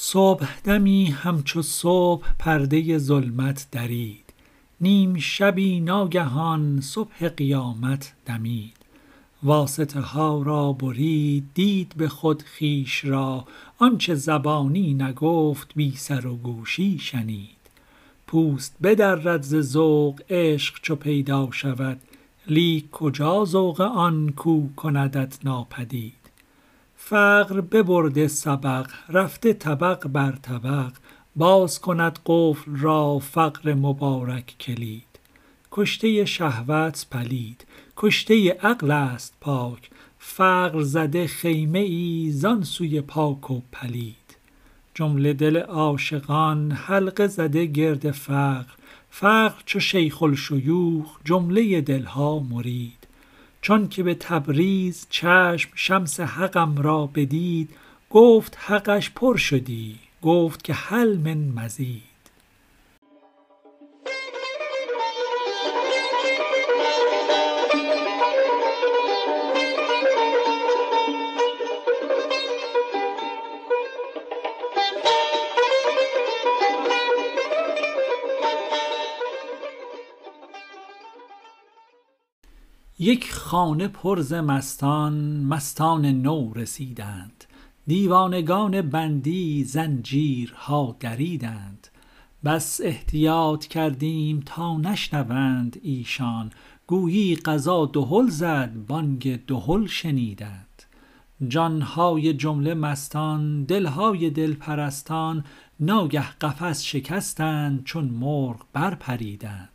صبحدمی همچو صبح پرده ظلمت درید، نیم شبی ناگهان صبح قیامت دمید. واسطه ها را برید، دید به خود خیش را، آنچه زبانی نگفت بی سر و گوشی شنید. پوست بدرد ز ذوق عشق چو پیدا شود، لیک کجا ذوق آن کو کندت ناپدید. فقر ببرده سبق، رفته طبق بر طبق، باز کند قفل را فقر مبارک کلید. کشته شهوت پلید، کشته عقل است پاک، فقر زده خیمه ای زان سوی پاک و پلید. جمله دل عاشقان حلقه زده گرد فقر، فقر چو شیخ الشیوخ جمله دلها مرید. چون که به تبریز چشم شمس حقم را بدید، گفت حقش پر شدی، گفت که هل من مزید. یک خانه پر ز مستان، مستان نو رسیدند، دیوانگان بندی زنجیرها دریدند. بس احتیاط کردیم تا نشنوند ایشان، گویی قضا دهل زد بانگ دهل شنیدند. جانهای جمله مستان، دلهای دلپرستان، ناگه قفس شکستند چون مرغ برپریدند.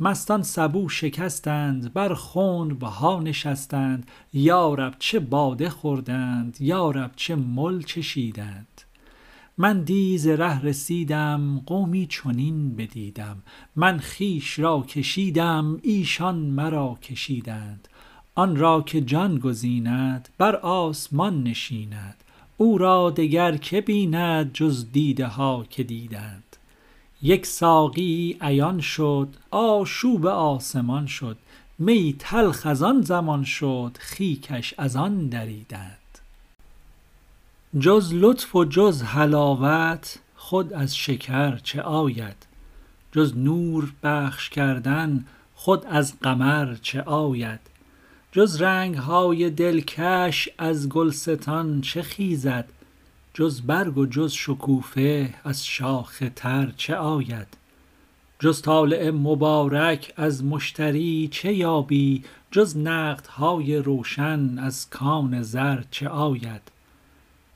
مستان سبو شکستند، بر خون بها نشستند، یارب چه باده خوردند، یارب چه مل چشیدند. من دی ز ره رسیدم، قومی چنین بدیدم، من خویش را کشیدم، ایشان مرا کشیدند. آن را که جان گزیند بر آسمان نشیند، او را دگر که بیند جز دیده ها که دیدند. یک ساقی عیان شد، آشوب آسمان شد، می تلخ از آن زمان شد، خیکش از آن دریدند. جز لطف و جز حلاوت خود از شکر چه آید، جز نور بخش کردن خود از قمر چه آید. جز رنگهای دلکش از گلستان چه خیزد، جز برگ و جز شکوفه از شاخ تر چه آید. جز طالع مبارک از مشتری چه یابی، جز نقدهای روشن از کان زر چه آید.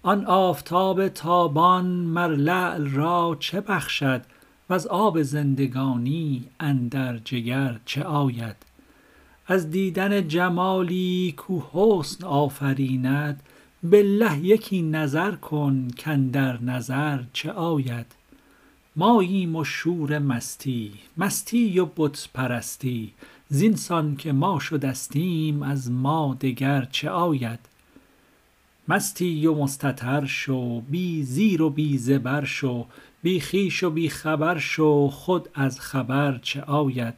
آن آفتاب تابان مر لعل را چه بخشد، وز آب زندگانی اندر جگر چه آید. از دیدن جمالی کو حسن آفریند، بالله یکی نظر کن کاندر نظر چه آید. ماییم و شور مستی، مستی و بت پرستی، زین سان که ما شدستیم از ما دگر چه آید. مستی و مستتر شو، بی زیر و بی زبر شو، بی خویش و بی خبر شو، خود از خبر چه آید.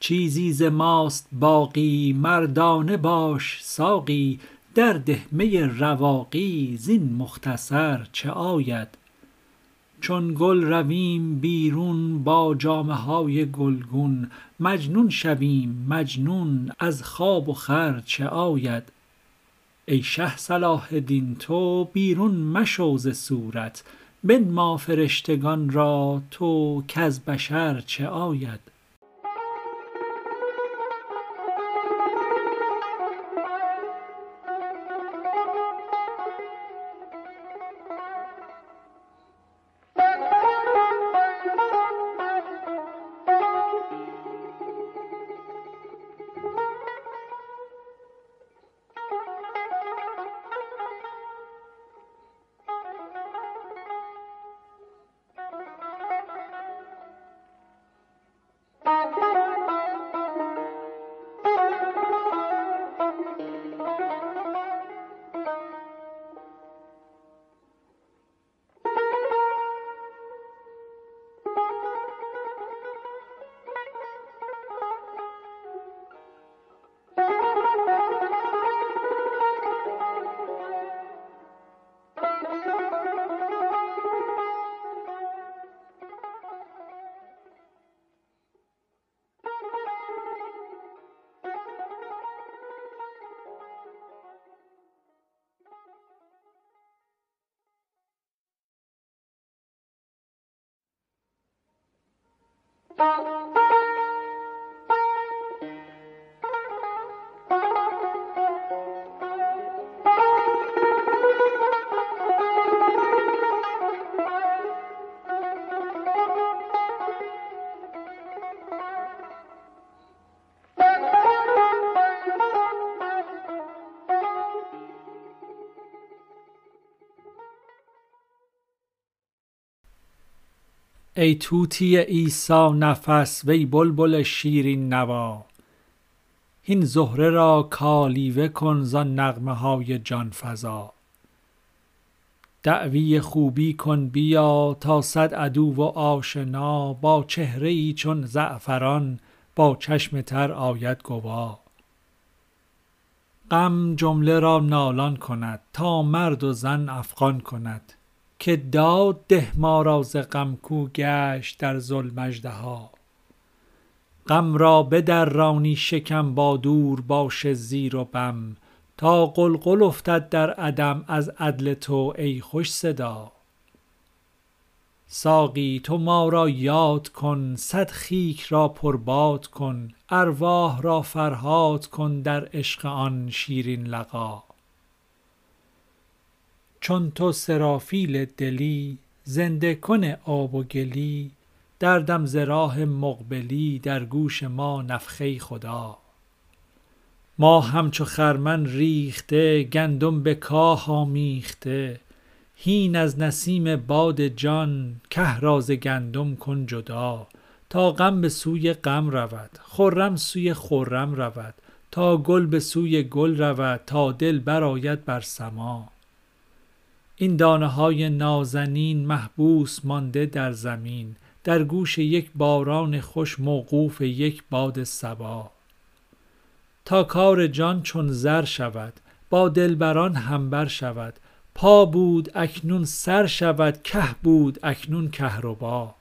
چیزی ز ماست باقی، مردانه باش ساقی، در دهمه رواقی زین مختصر چه آید. چون گل رویم بیرون با جامه های گلگون، مجنون شویم مجنون از خواب و خور چه آید. ای شه صلاح الدین تو بیرون مشو ز صورت، بنما فرشتگان را تو کز بشر چه آید. ای طوطی عیسی نفس وی بلبل شیرین نوا، هین زهره را کالیوه کن زان نغمه های جان فزا. دعوی خوبی کن بیا تا صد عدو و آشنا، با چهره ای چون زعفران با چشم تر آید گوا. غم جمله را نالان کند تا مرد و زن افغان کند، که داد ده ما را ز غم کو گشت در ظلم اژدها. غم را بدرانی شکم با دور باش زیر و بم، تا قلقل افتد در عدم از عدل تو ای خوش صدا. ساقی تو ما را یاد کن، صد خیک را پرباد کن، ارواح را فرهاد کن در عشق آن شیرین لقا. چون تو سرافیل دلی زنده کن آب و گلی، دردم ز راه مقبلی در گوش ما نفخه خدا. ما همچو خرمن ریخته گندم به کاه آمیخته، هین از نسیم باد جان که را ز گندم کن جدا. تا غم به سوی غم رود خرم سوی خرم رود، تا گل به سوی گل رود تا دل برآید بر سما. این دانه های نازنین محبوس مانده در زمین، در گوش یک باران خوش موقوف یک باد صبا. تا کار جان چون زر شود با دلبران همبر شود، پا بود اکنون سر شود که بود اکنون کهربا.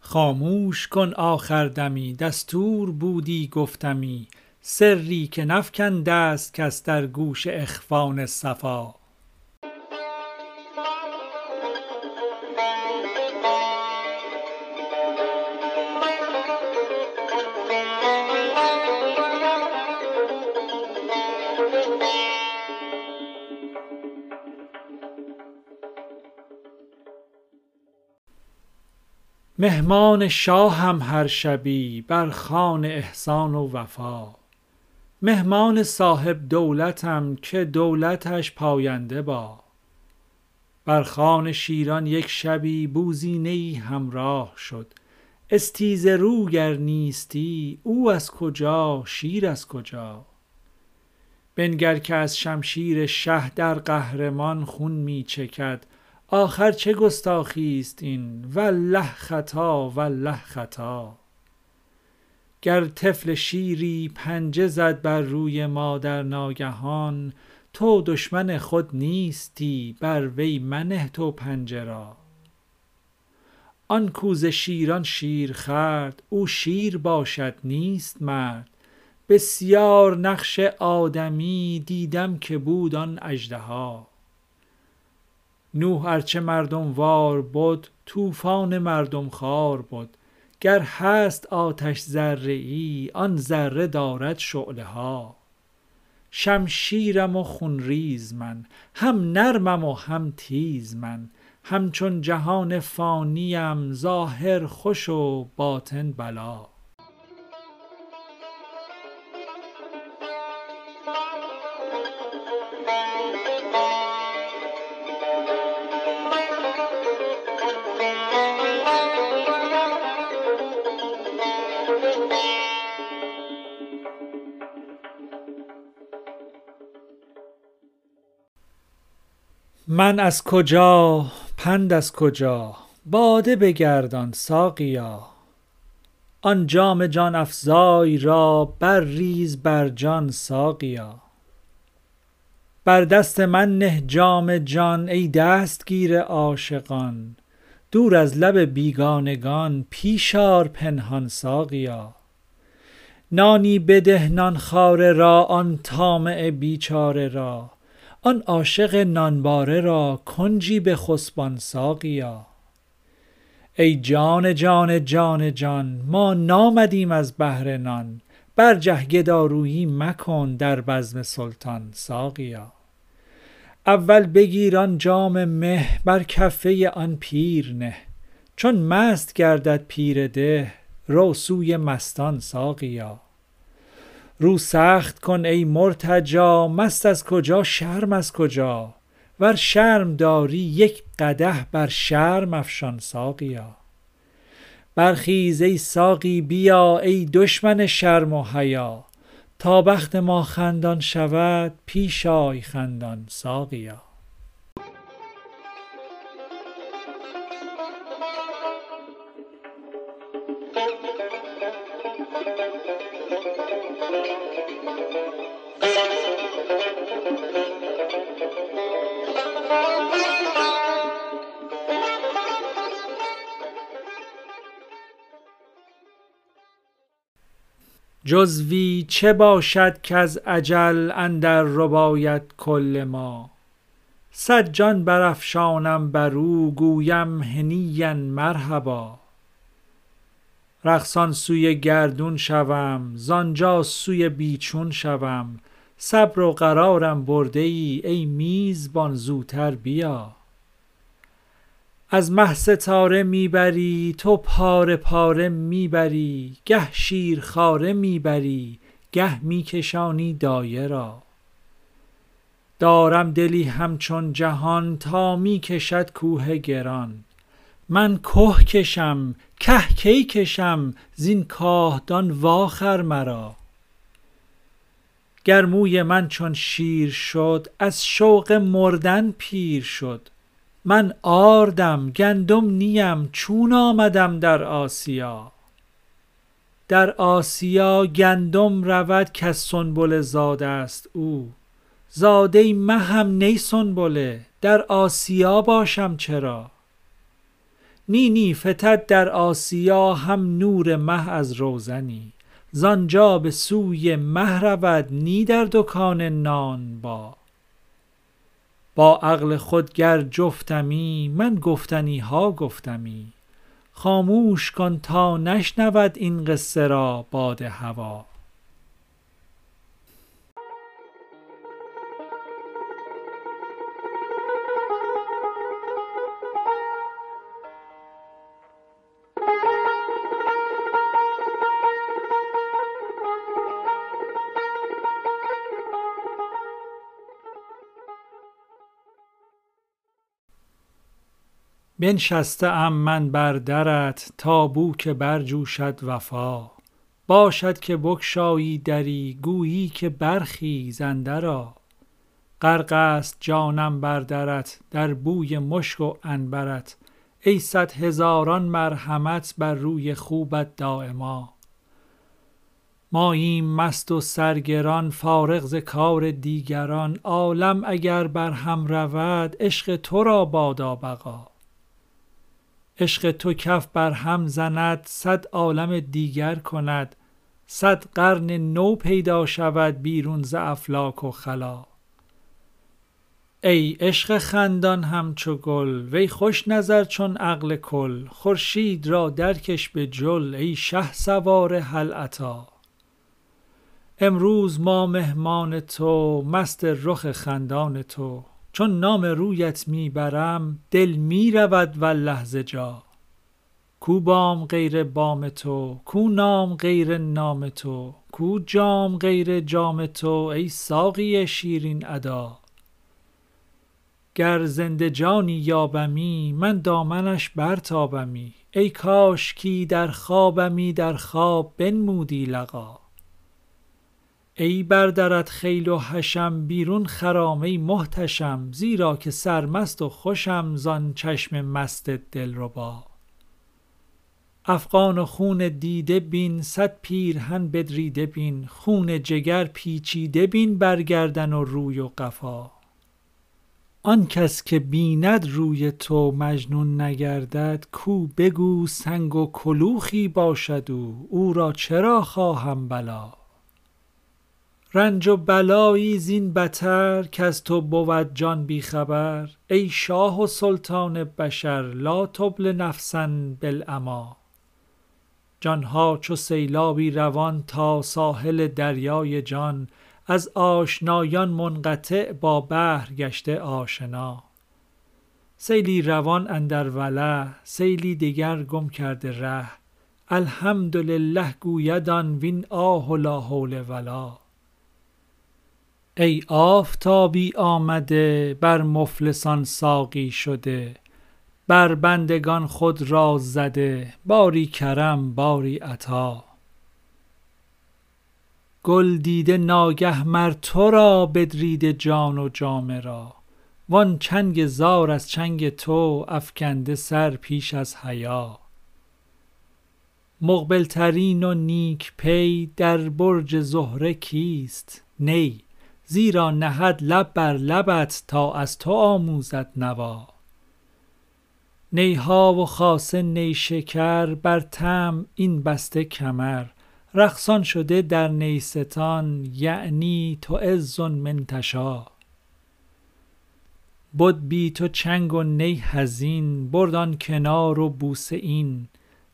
خاموش کن آخر دمی دستور بودی گفتمی، سری که نفکنده است کس در گوش اخوان صفا. مهمان شاهم هر شبی بر خوان احسان و وفا، مهمان صاحب دولتم که دولتش پاینده با. بر خوان شیران یک شبی بوزینه‌ای همراه شد، استیزه رو گر نیستی او از کجا شیر از کجا. بنگر که از شمشیر شه در قهرمان خون می چکد، آخر چه گستاخی است این والله خطا والله خطا. گر طفل شیری پنجه زد بر روی ما در ناگهان، تو دشمن خود نیستی بر وی منه تو پنجه را. آن کو ز شیران شیر خورد او شیر باشد نیست مرد، بسیار نقش آدمی دیدم که بود آن اژدها. نوح ارچه مردم وار بد طوفان مردم خوار بد، گر هست آتش ذره ای آن ذره دارد شعله ها. شمشیرم و خونریز من هم نرمم و هم تیز من، همچون جهان فانیم ظاهر خوش و باطن بلا. من از کجا پند از کجا باده بگردان ساقیا، آن جام جان افزای را بر ریز بر جان ساقیا. بر دست من نه جام جان ای دستگیر عاشقان، دور از لب بیگانگان پیش آر پنهان ساقیا. نانی بده نان خواره را آن طامع بیچاره را، آن عاشق نانباره را کنجی به خسبان ساقیا. ای جان جان جان جان، ما نامدیم از بهر نان، برجه گدارویی مکن در بزم سلطان. ساقیا اول بگیر آن جام مه، بر کفه آن پیر نه، چون مست گردد پیر ده، رو سوی مستان. ساقیا رو سخت کن ای مرتجا، مست از کجا شرم از کجا، ور شرم داری یک قدح بر شرم افشان. ساقیا برخیز ای ساقی بیا، ای دشمن شرم و حیا، تا بخت ما خندان شود پیش آی خندان. ساقیا جزوی چه باشد کز اجل اندر رباید کل ما، صد جان برافشانم برو گویم هنیاً مرحبا، رقصان سوی گردون شوم زانجا سوی بیچون شوم، صبر و قرارم برده ای ای میزبان زوتر بیا، از مه ستاره میبری تو پاره پاره میبری، گه شیر خاره میبری گه میکشانی دایه را، دارم دلی همچون جهان تا میکشد کوه گران، من که کشم که کی کشم زین کاهدان واخر مرا، گر موی من چون شیر شد از شوق مردن پیر شد، من آردم گندم نیم چون آمدم در آسیا، در آسیا گندم رود کز سنبله زاده است او، زاده مهم نی سنبله در آسیا باشم چرا، نی نی فتد در آسیا هم نور مه از روزنی، زانجا به سوی مه رود نی در دکان نان با، با عقل خود گر جفتمی من گفتنی ها گفتمی، خاموش کن تا نشنود این قصه را باد هوا. بنشسته ام من بر درت تا بو که برجوشد وفا، باشد که بگشایی دری گویی که برخیز اندرآ، غرق است جانم بر درت در بوی مشک و عنبرت، ای صد هزاران مرحمت بر روی خوبت دایما، ماییم مست و سرگران فارغ ز کار دیگران، عالم اگر بر هم رود عشق تو را بادا بقا، عشق تو کف بر هم زند صد عالم دیگر کند، صد قرن نو پیدا شود بیرون ز افلاک و خلا، ای عشق خندان همچو گل وی خوش نظر چون عقل کل، خورشید را درکش به جل ای شه سوار هل عطا، امروز ما مهمان تو مست رخ خندان تو، چون نام رویت میبرم دل میرود والله ز جا، کو بام غیر بام تو کو نام غیر نام تو، کو جام غیر جام تو ای ساقی شیرین ادا، گر زنده جانی یابمی من دامنش برتابمی، ای کاش کی در خوابمی در خواب بنمودی لقا، ای بردرت خیل و حشم بیرون خرام ای محتشم، زیرا که سرمست و خوشم زان چشم مست دلربا، افغان و خون دیده بین صد پیرهن بدریده بین، خون جگر پیچیده بین برگردن و روی و قفا، آن کس که بیند روی تو مجنون نگردد، کو بگو سنگ و کلوخی باشد او را چرا خواهم بلا، رنج و بلایی زین بتر که از تو بود جان بیخبر. ای شاه و سلطان بشر لا تبل نفسن بالعمی. جانها چو سیلابی روان تا ساحل دریای جان، از آشنایان منقطع با بحر گشته آشنا. سیلی روان اندر وله، سیلی دیگر گم کرده ره. الحمدلله گوید آن وین آه و لا حول ولا. ای آفتابی آمده بر مفلسان ساقی شده، بر بندگان خود را زده باری کرم باری عطا. گل دیده ناگه مر تو را بدریده جان و جامه را، وان چنگ زار از چنگ تو افکنده سر پیش از حیا. مقبل ترین و نیک پی در برج زهره کیست؟ نی زیرا نهد لب بر لبت تا از تو آموزد نوا. نیها و خاصه نیشکر بر طمع این بسته کمر، رقصان شده در نیستان یعنی تعز من تشا. بد بی تو چنگ و نی حزین، برد آن کنار و بوسه این.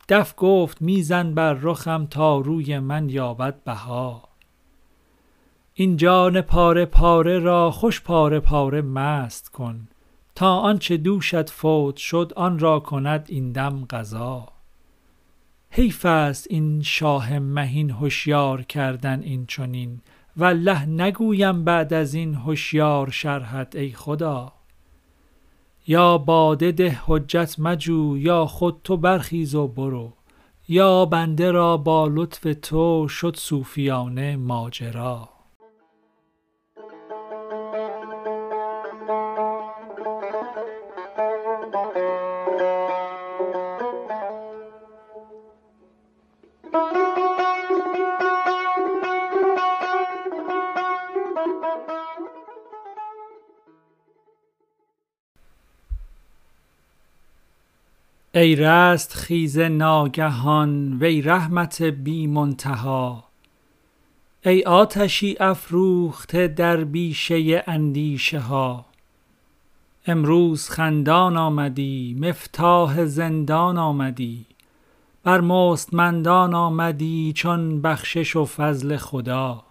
دف گفت میزن بر رخم تا روی من یابد بها. این جان پاره پاره را خوش پاره پاره مست کن، تا آنچه دوشت فوت شد آن را کند این دم قضا. حیف است این شاه مهین هوشیار کردن این چنین، والله نگویم بعد از این هوشیار شرحت ای خدا. یا باده ده حجت مجو یا خود تو برخیز و برو، یا بنده را با لطف تو شد صوفیانه ماجرا. ای رست خیز ناگهان وی رحمت بی منتها. ای آتشی افروخته در بیشه اندیشه ها. امروز خندان آمدی مفتاح زندان آمدی، بر مستمندان آمدی چون بخشش و فضل خدا.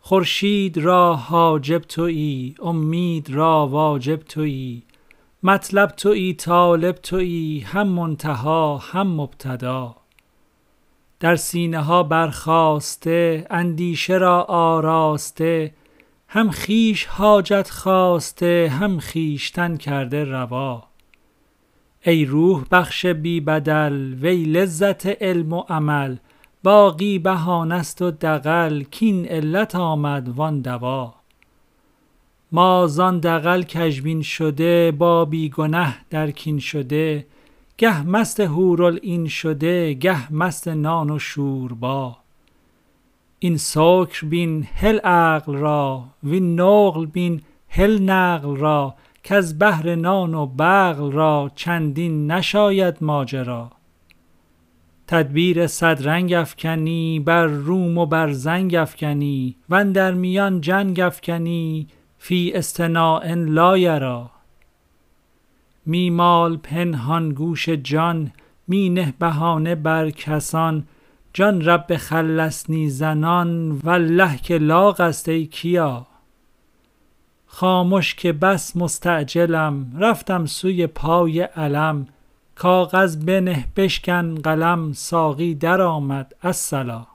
خورشید را حاجب تویی، امید را واجب تویی، مطلب تویی طالب تویی، هم منتها هم مبتدا. در سینه ها برخاسته اندیشه را آراسته، هم خیش حاجت خواسته هم خیشتن کرده روا. ای روح بخش بی بدل وی لذت علم و عمل، باقی بهانه است و دغل کین علت آمد وان دوا. ما زان دغل کژبین شده با بی گنه در کین شده، گه مست حورالعین شده گه مست نان و شوربا. این سکر بین هل عقل را وین نقل بین هل نقل را، کز بهر نان و بغل را چندین نشاید ماجرا. تدبیر صد رنگ افکنی بر روم و بر زنگ افکنی، وان در میان جنگ افکنی فی استناع لا یرا. می مال پنهان گوش جان می نه بهانه بر کسان، جان رب خلصنی زنان والله که لاغ است ای کیا. خاموش که بس مستعجلم رفتم سوی پای علم، کاغذ بنه بشکن قلم ساقی در آمد الصلا.